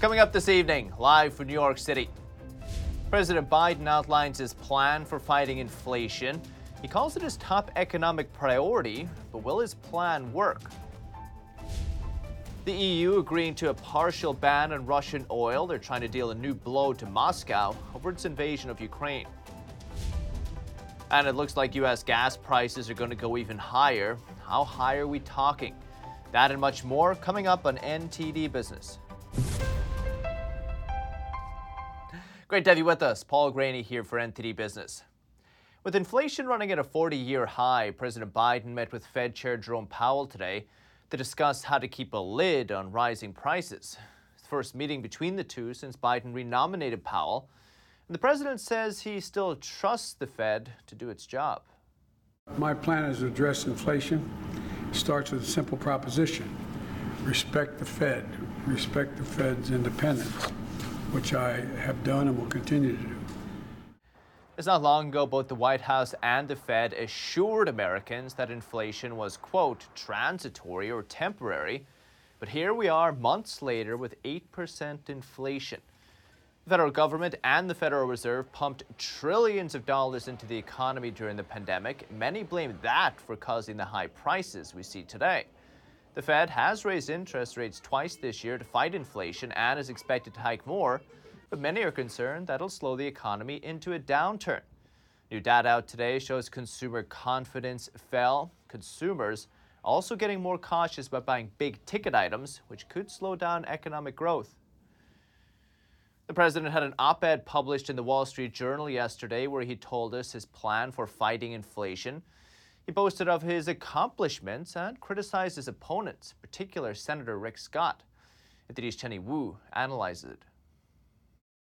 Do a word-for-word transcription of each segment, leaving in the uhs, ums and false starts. Coming up this evening, live from New York City, President Biden outlines his plan for fighting inflation. He calls it his top economic priority, but will his plan work? The E U agreeing to a partial ban on Russian oil. They're trying to deal a new blow to Moscow over its invasion of Ukraine. And it looks like U S gas prices are going to go even higher. How high are we talking? That and much more coming up on N T D Business. Great to have you with us. Paul Graney here for N T D Business. With inflation running at a forty-year high, President Biden met with Fed Chair Jerome Powell today to discuss how to keep a lid on rising prices. It's the first meeting between the two since Biden renominated Powell. And the president says he still trusts the Fed to do its job. My plan is to address inflation. It starts with a simple proposition. Respect the Fed. Respect the Fed's independence, which I have done and will continue to do. It's not long ago, both the White House and the Fed assured Americans that inflation was, quote, transitory or temporary. But here we are months later with eight percent inflation. The federal government and the Federal Reserve pumped trillions of dollars into the economy during the pandemic. Many blame that for causing the high prices we see today. The Fed has raised interest rates twice this year to fight inflation and is expected to hike more, but many are concerned that'll slow the economy into a downturn. New data out today shows consumer confidence fell. Consumers also getting more cautious about buying big-ticket items, which could slow down economic growth. The president had an op-ed published in the Wall Street Journal yesterday where he told us his plan for fighting inflation. He boasted of his accomplishments and criticized his opponents, in particular Senator Rick Scott. N T D's Chenny Wu analyzes it.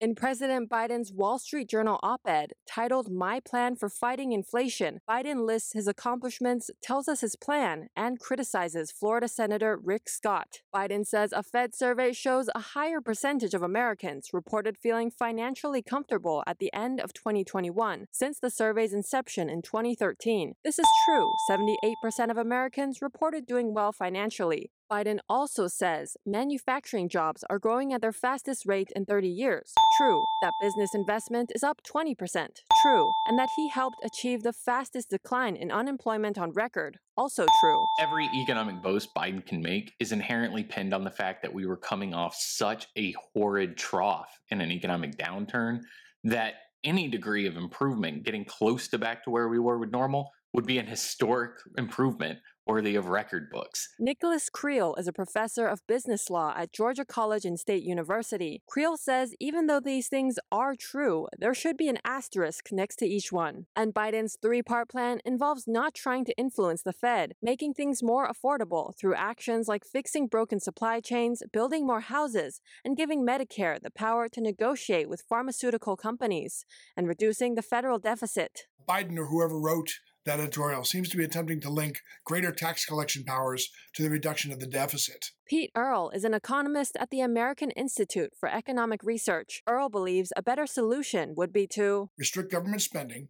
In President Biden's Wall Street Journal op-ed titled "My Plan for Fighting Inflation," Biden lists his accomplishments, tells us his plan, and criticizes Florida Senator Rick Scott. Biden says a Fed survey shows a higher percentage of Americans reported feeling financially comfortable at the end of twenty twenty-one since the survey's inception in twenty thirteen. This is true. seventy-eight percent of Americans reported doing well financially. Biden also says manufacturing jobs are growing at their fastest rate in thirty years. True. That business investment is up twenty percent. True. And that he helped achieve the fastest decline in unemployment on record. Also true. Every economic boast Biden can make is inherently pinned on the fact that we were coming off such a horrid trough in an economic downturn that any degree of improvement, getting close to back to where we were with normal, would be an historic improvement worthy of record books. Nicholas Creel is a professor of business law at Georgia College and State University. Creel says even though these things are true, there should be an asterisk next to each one. And Biden's three-part plan involves not trying to influence the Fed, making things more affordable through actions like fixing broken supply chains, building more houses, and giving Medicare the power to negotiate with pharmaceutical companies, and reducing the federal deficit. Biden or whoever wrote that editorial seems to be attempting to link greater tax collection powers to the reduction of the deficit. Pete Earle is an economist at the American Institute for Economic Research. Earle believes a better solution would be to restrict government spending,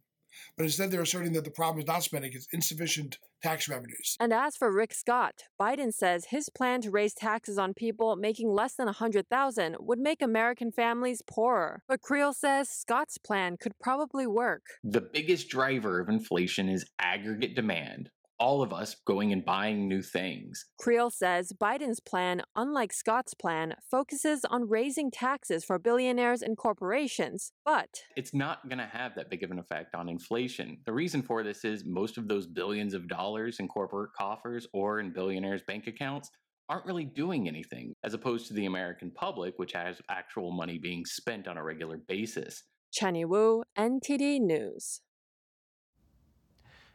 but instead they're asserting that the problem is not spending, it's insufficient tax revenues. And as for Rick Scott, Biden says his plan to raise taxes on people making less than one hundred thousand dollars would make American families poorer. But Creel says Scott's plan could probably work. The biggest driver of inflation is aggregate demand. All of us going and buying new things. Creel says Biden's plan, unlike Scott's plan, focuses on raising taxes for billionaires and corporations, but it's not going to have that big of an effect on inflation. The reason for this is most of those billions of dollars in corporate coffers or in billionaires' bank accounts aren't really doing anything, as opposed to the American public, which has actual money being spent on a regular basis. Chenny Wu, N T D News.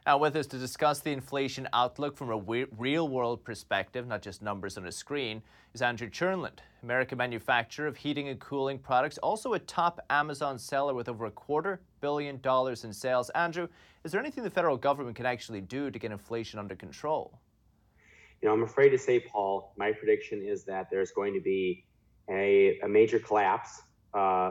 Now with us to discuss the inflation outlook from a we- real-world perspective, not just numbers on a screen, is Andrew Churnland, American manufacturer of heating and cooling products, also a top Amazon seller with over a quarter billion dollars in sales. Andrew, is there anything the federal government can actually do to get inflation under control? You know, I'm afraid to say, Paul, my prediction is that there's going to be a, a major collapse, uh,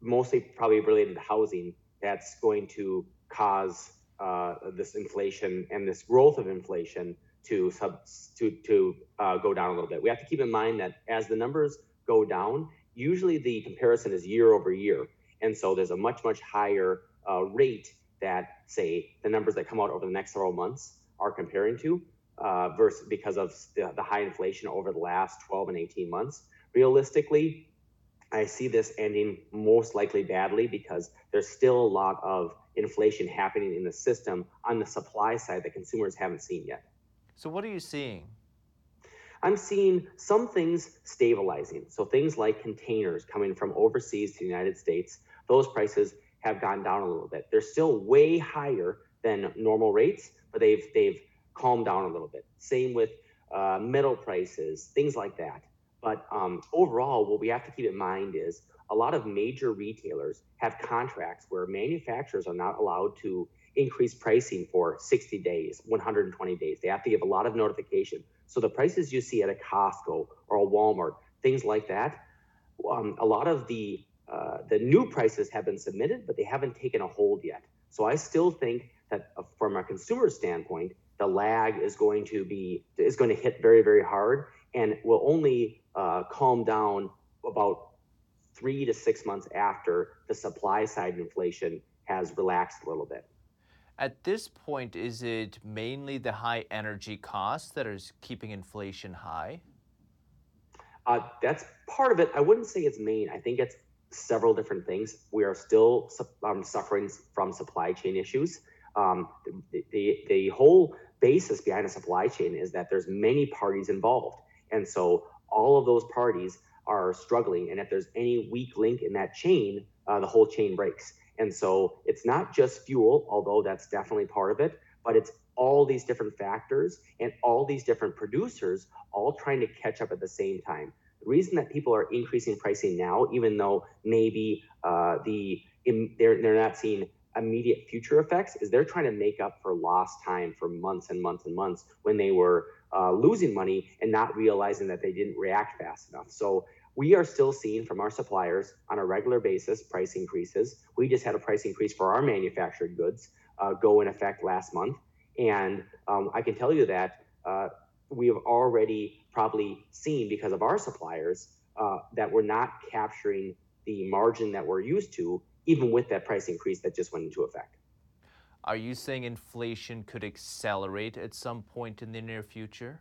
mostly probably related to housing, that's going to cause Uh, this inflation and this growth of inflation to sub to to uh, go down a little bit. We have to keep in mind that as the numbers go down, usually the comparison is year over year. And so there's a much, much higher uh, rate that, say, the numbers that come out over the next several months are comparing to uh, versus because of the, the high inflation over the last twelve and eighteen months. Realistically, I see this ending most likely badly because there's still a lot of inflation happening in the system on the supply side that consumers haven't seen yet. So what are you seeing? I'm seeing some things stabilizing. So things like containers coming from overseas to the United States, those prices have gone down a little bit. They're still way higher than normal rates, but they've they've calmed down a little bit. Same with uh, metal prices, things like that. But um, overall, what we have to keep in mind is a lot of major retailers have contracts where manufacturers are not allowed to increase pricing for sixty days, one hundred twenty days. They have to give a lot of notification. So the prices you see at a Costco or a Walmart, things like that, um, a lot of the uh, the new prices have been submitted, but they haven't taken a hold yet. So I still think that from a consumer standpoint, the lag is going to be is going to hit very, very hard and will only uh, calm down about three to six months after the supply side inflation has relaxed a little bit. At this point, is it mainly the high energy costs that is keeping inflation high? Uh, that's part of it. I wouldn't say it's main. I think it's several different things. We are still um, suffering from supply chain issues. Um, the, the, the whole basis behind a supply chain is that there's many parties involved. And so all of those parties are struggling. And if there's any weak link in that chain, uh, the whole chain breaks. And so it's not just fuel, although that's definitely part of it, but it's all these different factors and all these different producers all trying to catch up at the same time. The reason that people are increasing pricing now, even though maybe uh, the in, they're, they're not seeing immediate future effects, is they're trying to make up for lost time for months and months and months when they were uh, losing money and not realizing that they didn't react fast enough. So we are still seeing from our suppliers on a regular basis price increases. We just had a price increase for our manufactured goods uh, go in effect last month. And um, I can tell you that uh, we have already probably seen because of our suppliers uh, that we're not capturing the margin that we're used to, even with that price increase that just went into effect. Are you saying inflation could accelerate at some point in the near future?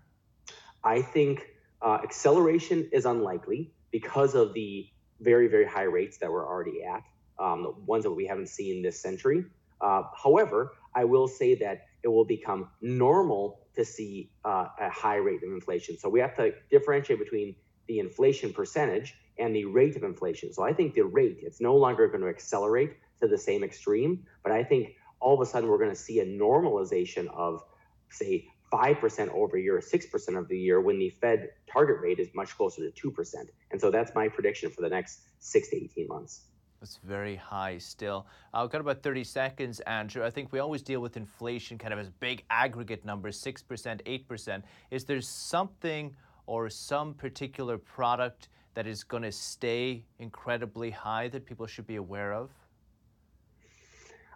I think uh, acceleration is unlikely, because of the very, very high rates that we're already at, um, the ones that we haven't seen this century. Uh, however, I will say that it will become normal to see uh, a high rate of inflation. So we have to differentiate between the inflation percentage and the rate of inflation. So I think the rate, it's no longer going to accelerate to the same extreme, but I think all of a sudden we're going to see a normalization of, say, five percent over a year or six percent of the year when the Fed target rate is much closer to two percent. And so that's my prediction for the next six to eighteen months. That's very high still. I've uh, got about thirty seconds, Andrew. I think we always deal with inflation kind of as big aggregate numbers, six percent, eight percent. Is there something or some particular product that is going to stay incredibly high that people should be aware of?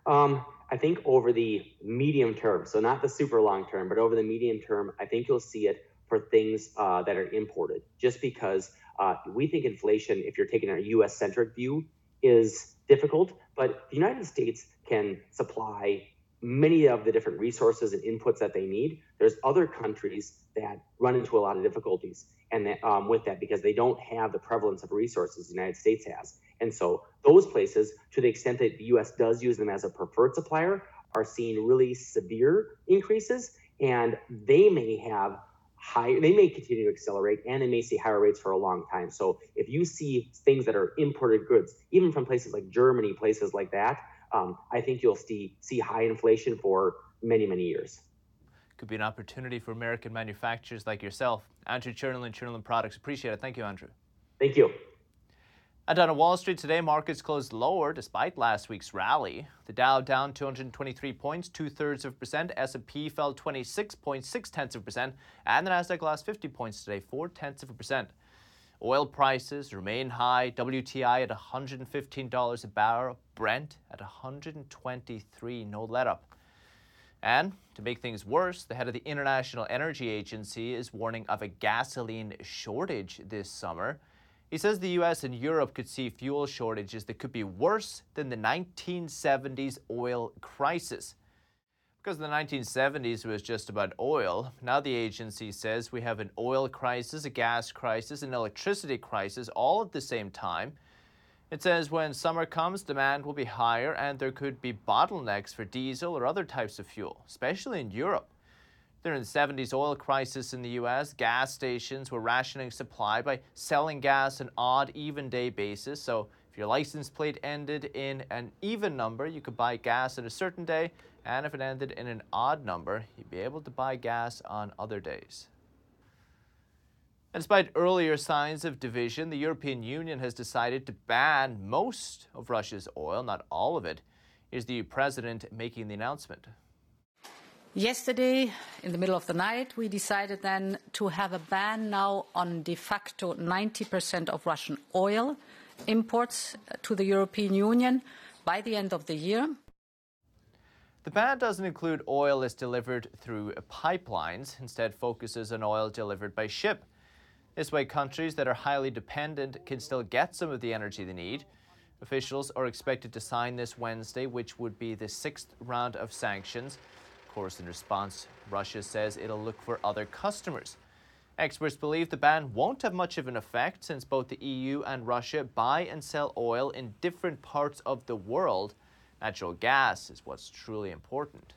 Um, I think over the medium term, so not the super long term, but over the medium term, I think you'll see it for things uh, that are imported, just because uh, we think inflation, if you're taking a U S-centric view, is difficult, but the United States can supply many of the different resources and inputs that they need. There's other countries that run into a lot of difficulties and that, um, with that because they don't have the prevalence of resources the United States has. And so those places, to the extent that the U S does use them as a preferred supplier, are seeing really severe increases, and they may have high, they may continue to accelerate, and they may see higher rates for a long time. So if you see things that are imported goods, even from places like Germany, places like that, um, I think you'll see, see high inflation for many, many years. Could be an opportunity for American manufacturers like yourself. Andrew Churnland, Churnland Products. Appreciate it. Thank you, Andrew. Thank you. And on Wall Street today, markets closed lower despite last week's rally. The Dow down two hundred twenty-three points, two-thirds of a percent. S and P fell twenty-six point six tenths of a percent. And the Nasdaq lost fifty points today, four tenths of a percent. Oil prices remain high. W T I at one hundred fifteen dollars a barrel. Brent at one hundred twenty-three dollars. No let-up. And to make things worse, the head of the International Energy Agency is warning of a gasoline shortage this summer. He says the U S and Europe could see fuel shortages that could be worse than the nineteen seventies oil crisis. Because the nineteen seventies was just about oil, now the agency says we have an oil crisis, a gas crisis, an electricity crisis all at the same time. It says when summer comes, demand will be higher and there could be bottlenecks for diesel or other types of fuel, especially in Europe. During the seventies oil crisis in the U S, gas stations were rationing supply by selling gas on odd, even-day basis. So if your license plate ended in an even number, you could buy gas on a certain day. And if it ended in an odd number, you'd be able to buy gas on other days. And despite earlier signs of division, the European Union has decided to ban most of Russia's oil, not all of it. Here's the president making the announcement. Yesterday, in the middle of the night, we decided then to have a ban now on de facto ninety percent of Russian oil imports to the European Union by the end of the year. The ban doesn't include oil as delivered through pipelines, instead focuses on oil delivered by ship. This way, countries that are highly dependent can still get some of the energy they need. Officials are expected to sign this Wednesday, which would be the sixth round of sanctions. Of course, in response, Russia says it'll look for other customers. Experts believe the ban won't have much of an effect since both the E U and Russia buy and sell oil in different parts of the world. Natural gas is what's truly important.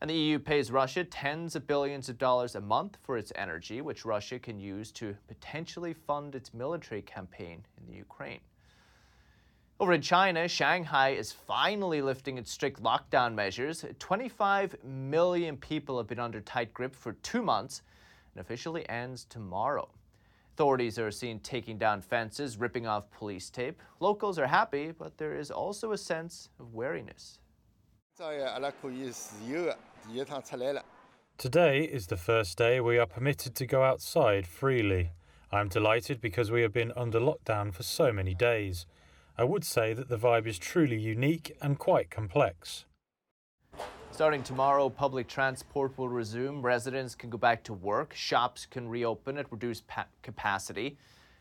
And the E U pays Russia tens of billions of dollars a month for its energy, which Russia can use to potentially fund its military campaign in the Ukraine. Over in China, Shanghai is finally lifting its strict lockdown measures. twenty-five million people have been under tight grip for two months and officially ends tomorrow. Authorities are seen taking down fences, ripping off police tape. Locals are happy, but there is also a sense of wariness. Today is the first day we are permitted to go outside freely. I'm delighted because we have been under lockdown for so many days. I would say that the vibe is truly unique and quite complex. Starting tomorrow, public transport will resume. Residents can go back to work. Shops can reopen at reduced pa- capacity.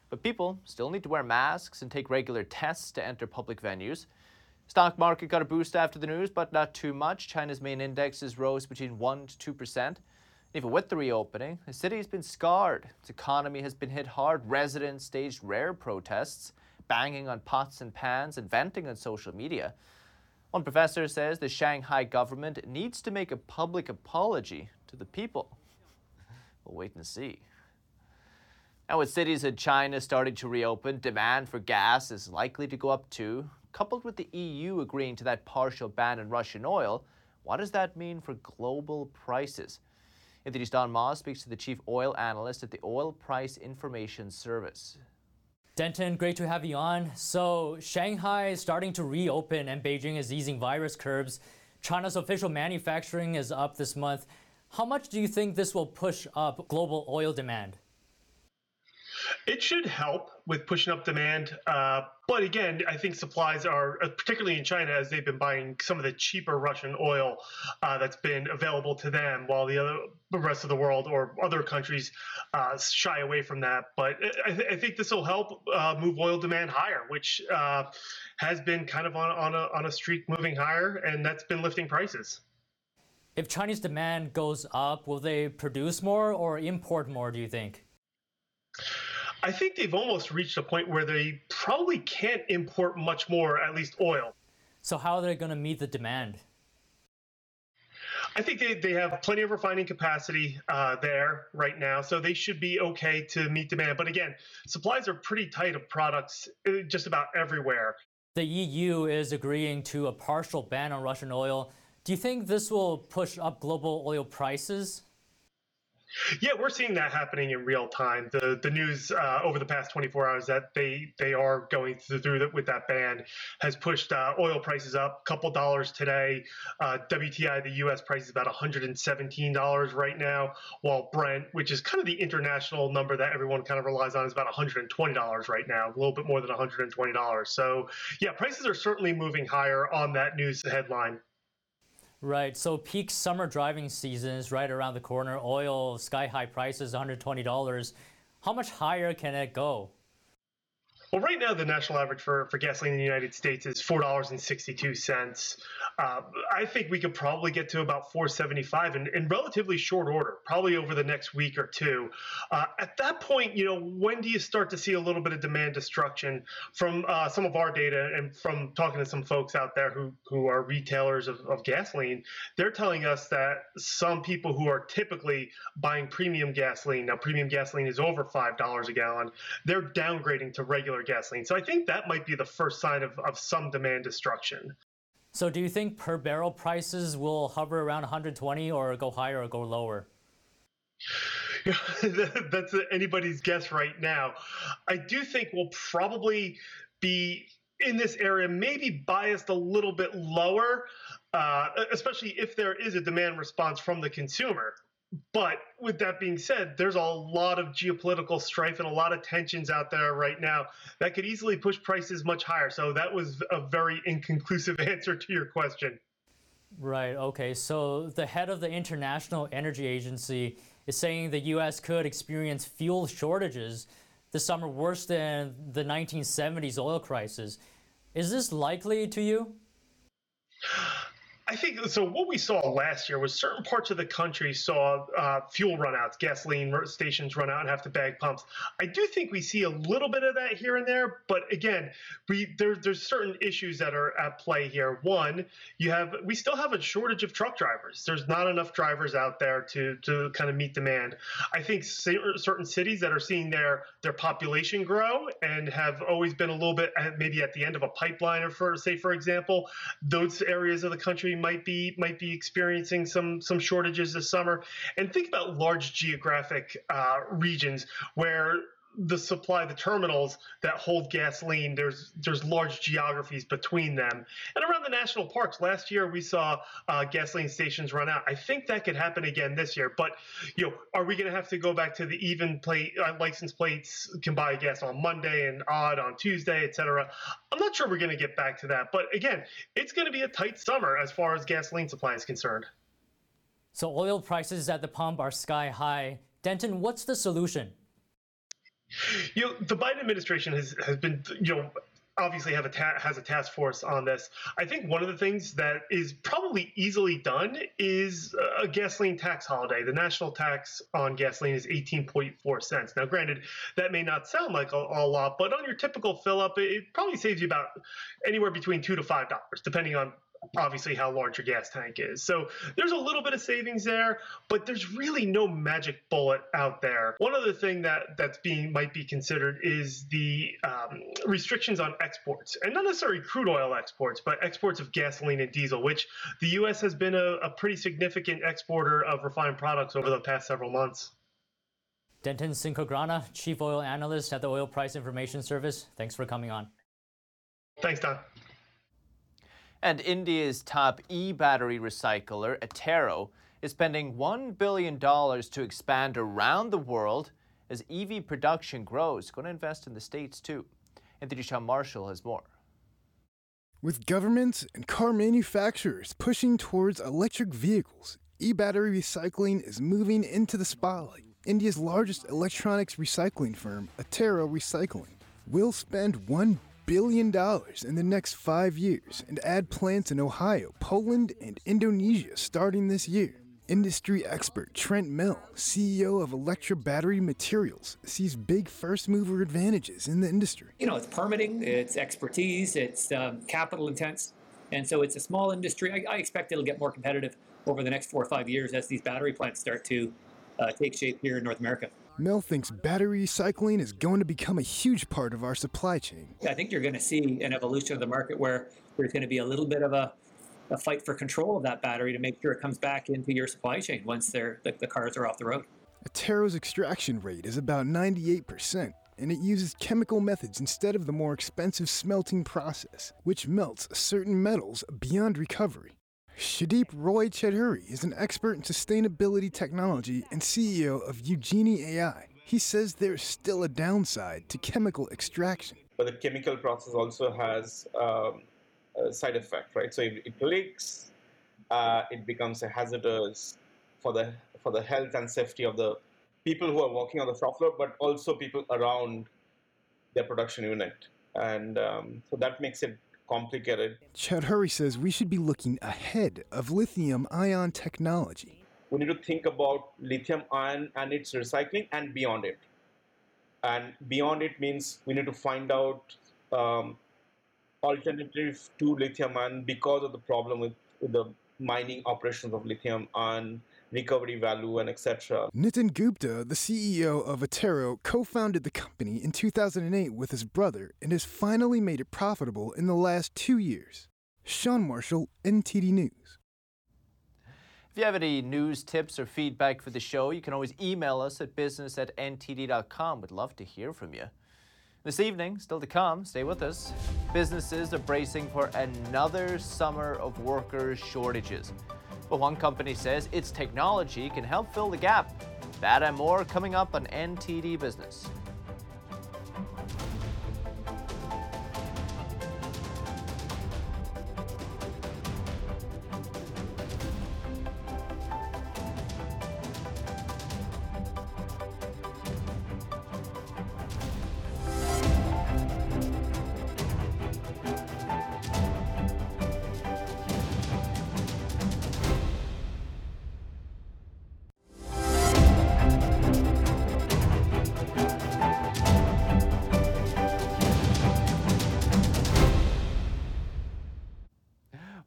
But people still need to wear masks and take regular tests to enter public venues. Stock market got a boost after the news, but not too much. China's main indexes rose between one to two percent. Even with the reopening, the city has been scarred. Its economy has been hit hard. Residents staged rare protests, banging on pots and pans and venting on social media. One professor says the Shanghai government needs to make a public apology to the people. We'll wait and see. Now, with cities in China starting to reopen, demand for gas is likely to go up too. Coupled with the E U agreeing to that partial ban on Russian oil, what does that mean for global prices? Anthony Don Ma speaks to the chief oil analyst at the Oil Price Information Service. Denton, great to have you on. So Shanghai is starting to reopen and Beijing is easing virus curbs. China's official manufacturing is up this month. How much do you think this will push up global oil demand? It should help with pushing up demand. Uh, but again, I think supplies are, particularly in China, as they've been buying some of the cheaper Russian oil uh, that's been available to them, while the other the rest of the world or other countries uh, shy away from that. But I, th- I think this will help uh, move oil demand higher, which uh, has been kind of on, on, a, on a streak moving higher, and that's been lifting prices. If Chinese demand goes up, will they produce more or import more, do you think? I think they've almost reached a point where they probably can't import much more, at least oil. So how are they going to meet the demand? I think they, they have plenty of refining capacity uh, there right now, so they should be okay to meet demand. But again, supplies are pretty tight of products just about everywhere. The E U is agreeing to a partial ban on Russian oil. Do you think this will push up global oil prices? Yeah, we're seeing that happening in real time. The the news uh, over the past twenty-four hours that they, they are going through that with that ban has pushed uh, oil prices up a couple dollars today. Uh, W T I, the U S price is about one hundred seventeen dollars right now, while Brent, which is kind of the international number that everyone kind of relies on, is about one hundred twenty dollars right now, a little bit more than one hundred twenty dollars. So, yeah, prices are certainly moving higher on that news headline. Right, so peak summer driving season is right around the corner. Oil, sky-high prices, one hundred twenty dollars. how much higher can it go? Well, right now, the national average for, for gasoline in the United States is four dollars and sixty-two cents. Uh, I think we could probably get to about four dollars and seventy-five cents in, in relatively short order, probably over the next week or two. Uh, at that point, you know, when do you start to see a little bit of demand destruction? From uh, some of our data and from talking to some folks out there who, who are retailers of, of gasoline, they're telling us that some people who are typically buying premium gasoline, now premium gasoline is over five dollars a gallon, they're downgrading to regular gasoline. So I think that might be the first sign of, of some demand destruction. So do you think per barrel prices will hover around one hundred twenty or go higher or go lower? That's anybody's guess right now. I do think we'll probably be in this area, maybe biased a little bit lower, uh, especially if there is a demand response from the consumer. But with that being said, there's a lot of geopolitical strife and a lot of tensions out there right now that could easily push prices much higher. So that was a very inconclusive answer to your question. Right. Okay. So the head of the International Energy Agency is saying the U S could experience fuel shortages this summer worse than the nineteen seventies oil crisis. Is this likely to you? I think so. What we saw last year was certain parts of the country saw uh, fuel runouts, gasoline stations run out and have to bag pumps. I do think we see a little bit of that here and there, but again, we there, there's certain issues that are at play here. One, you have we still have a shortage of truck drivers. There's not enough drivers out there to to kind of meet demand. I think certain cities that are seeing their their population grow and have always been a little bit maybe at the end of a pipeline, or for say for example, those areas of the country might be might be experiencing some some shortages this summer. And think about large geographic uh, regions where the supply, the terminals that hold gasoline, there's there's large geographies between them. And around the national parks, last year we saw uh, gasoline stations run out. I think that could happen again this year. But you know, are we going to have to go back to the even plate uh, license plates can buy gas on Monday and odd on Tuesday, et cetera? I'm not sure we're going to get back to that. But again, it's going to be a tight summer as far as gasoline supply is concerned. So oil prices at the pump are sky high. Denton, what's the solution? You know, the Biden administration has, has been, you know, obviously have a ta- has a task force on this. I think one of the things that is probably easily done is a gasoline tax holiday. The national tax on gasoline is eighteen point four cents. Now, granted, that may not sound like a, a lot, but on your typical fill up, it, it probably saves you about anywhere between two to five dollars, depending on obviously how large your gas tank is. So there's a little bit of savings there, but there's really no magic bullet out there. One other thing that that's being might be considered is the um, restrictions on exports, and not necessarily crude oil exports, but exports of gasoline and diesel, which the U S has been a, a pretty significant exporter of refined products over the past several months. Denton Cinquegrana, Chief Oil Analyst at the Oil Price Information Service. Thanks for coming on. Thanks, Don. And India's top e-battery recycler, Attero, is spending one billion dollars to expand around the world as E V production grows. Going to invest in the States, too. Anthony Don Marshall has more. With governments and car manufacturers pushing towards electric vehicles, e-battery recycling is moving into the spotlight. India's largest electronics recycling firm, Attero Recycling, will spend one billion dollars in the next five years and add plants in Ohio, Poland, and Indonesia starting this year. Industry expert Trent Mell, C E O of Electra Battery Materials, sees big first-mover advantages in the industry. You know, it's permitting, it's expertise, it's um, capital intense, and so it's a small industry. I, I expect it'll get more competitive over the next four or five years as these battery plants start to uh, take shape here in North America. Mel thinks battery recycling is going to become a huge part of our supply chain. I think you're going to see an evolution of the market where there's going to be a little bit of a, a fight for control of that battery to make sure it comes back into your supply chain once they're, the, the cars are off the road. Attero's extraction rate is about ninety-eight percent, and it uses chemical methods instead of the more expensive smelting process, which melts certain metals beyond recovery. Shadeep Roy Chadhuri is an expert in sustainability technology and C E O of Eugenie A I. He says there's still a downside to chemical extraction. But the chemical process also has um, a side effect, right? So if it leaks, uh, it becomes a hazardous for the for the health and safety of the people who are working on the shop floor, but also people around their production unit. And um, so that makes it complicated. Chadhuri says we should be looking ahead of lithium-ion technology. We need to think about lithium-ion and its recycling and beyond it. And beyond it means we need to find out um, alternatives to lithium-ion because of the problem with, with the mining operations of lithium-ion, recovery value, and et cetera. Nitin Gupta, the C E O of Attero, co-founded the company in two thousand eight with his brother and has finally made it profitable in the last two years. Sean Marshall, N T D News. If you have any news, tips, or feedback for the show, you can always email us at business at n t d dot com. We'd love to hear from you. This evening, still to come, stay with us. Businesses are bracing for another summer of workers' shortages. But one company says its technology can help fill the gap. That and more coming up on N T D Business.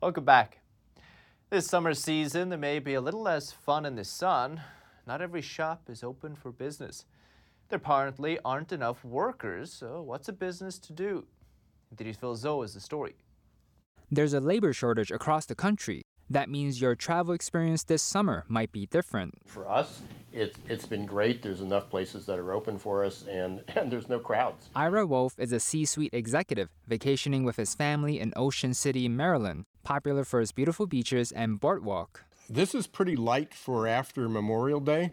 Welcome back. This summer season, there may be a little less fun in the sun. Not every shop is open for business. There apparently aren't enough workers, so what's a business to do? Phil Zhou is the story. There's a labor shortage across the country. That means your travel experience this summer might be different. For us, it's, it's been great. There's enough places that are open for us, and, and there's no crowds. Ira Wolf is a C-suite executive vacationing with his family in Ocean City, Maryland, popular for its beautiful beaches and boardwalk. This is pretty light for after Memorial Day.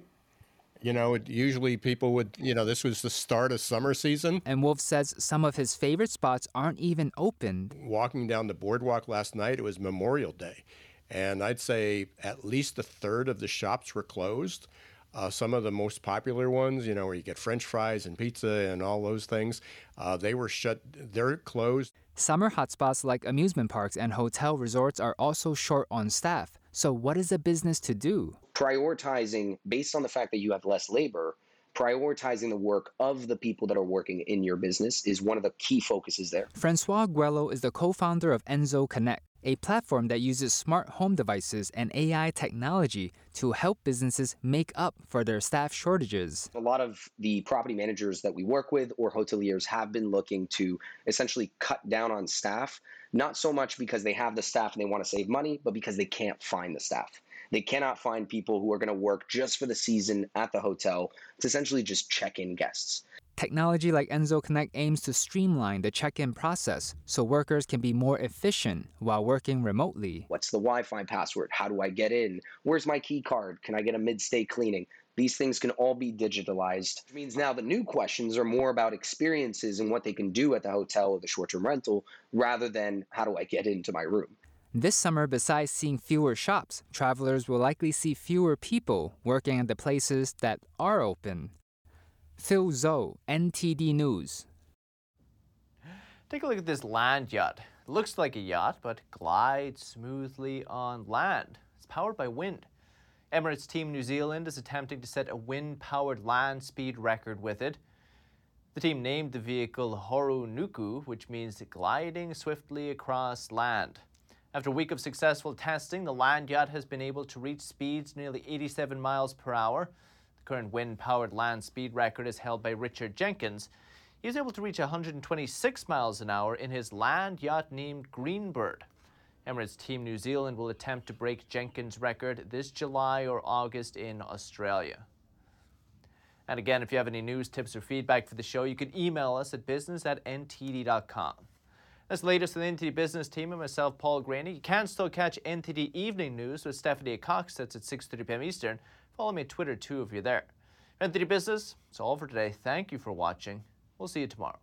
You know, it, usually people would, you know, this was the start of summer season. And Wolf says some of his favorite spots aren't even open. Walking down the boardwalk last night, it was Memorial Day. And I'd say at least a third of the shops were closed. Uh, some of the most popular ones, you know, where you get French fries and pizza and all those things, uh, they were shut, they're closed. Summer hotspots like amusement parks and hotel resorts are also short on staff. So what is a business to do? Prioritizing, based on the fact that you have less labor, prioritizing the work of the people that are working in your business is one of the key focuses there. Francois Guello is the co-founder of Enzo Connect, a platform that uses smart home devices and A I technology to help businesses make up for their staff shortages. A lot of the property managers that we work with or hoteliers have been looking to essentially cut down on staff, not so much because they have the staff and they want to save money, but because they can't find the staff. They cannot find people who are going to work just for the season at the hotel to essentially just check in guests. Technology like Enzo Connect aims to streamline the check-in process so workers can be more efficient while working remotely. What's the Wi-Fi password? How do I get in? Where's my key card? Can I get a mid-stay cleaning? These things can all be digitalized. It means now the new questions are more about experiences and what they can do at the hotel or the short-term rental rather than how do I get into my room. This summer, besides seeing fewer shops, travelers will likely see fewer people working at the places that are open. Phil Zhou, N T D News. Take a look at this land yacht. It looks like a yacht, but glides smoothly on land. It's powered by wind. Emirates Team New Zealand is attempting to set a wind-powered land speed record with it. The team named the vehicle Horunuku, which means gliding swiftly across land. After a week of successful testing, the land yacht has been able to reach speeds nearly eighty-seven miles per hour. The current wind-powered land speed record is held by Richard Jenkins. He was able to reach one hundred twenty-six miles an hour in his land yacht named Greenbird. Emirates Team New Zealand will attempt to break Jenkins' record this July or August in Australia. And again, if you have any news, tips, or feedback for the show, you can email us at business at n t d dot com. That's the latest from the N T D Business team and myself, Paul Graney. You can still catch N T D Evening News with Stephanie Cox. That's at six thirty p.m. Eastern. Follow me on Twitter, too, if you're there. N T D Business, it's all for today. Thank you for watching. We'll see you tomorrow.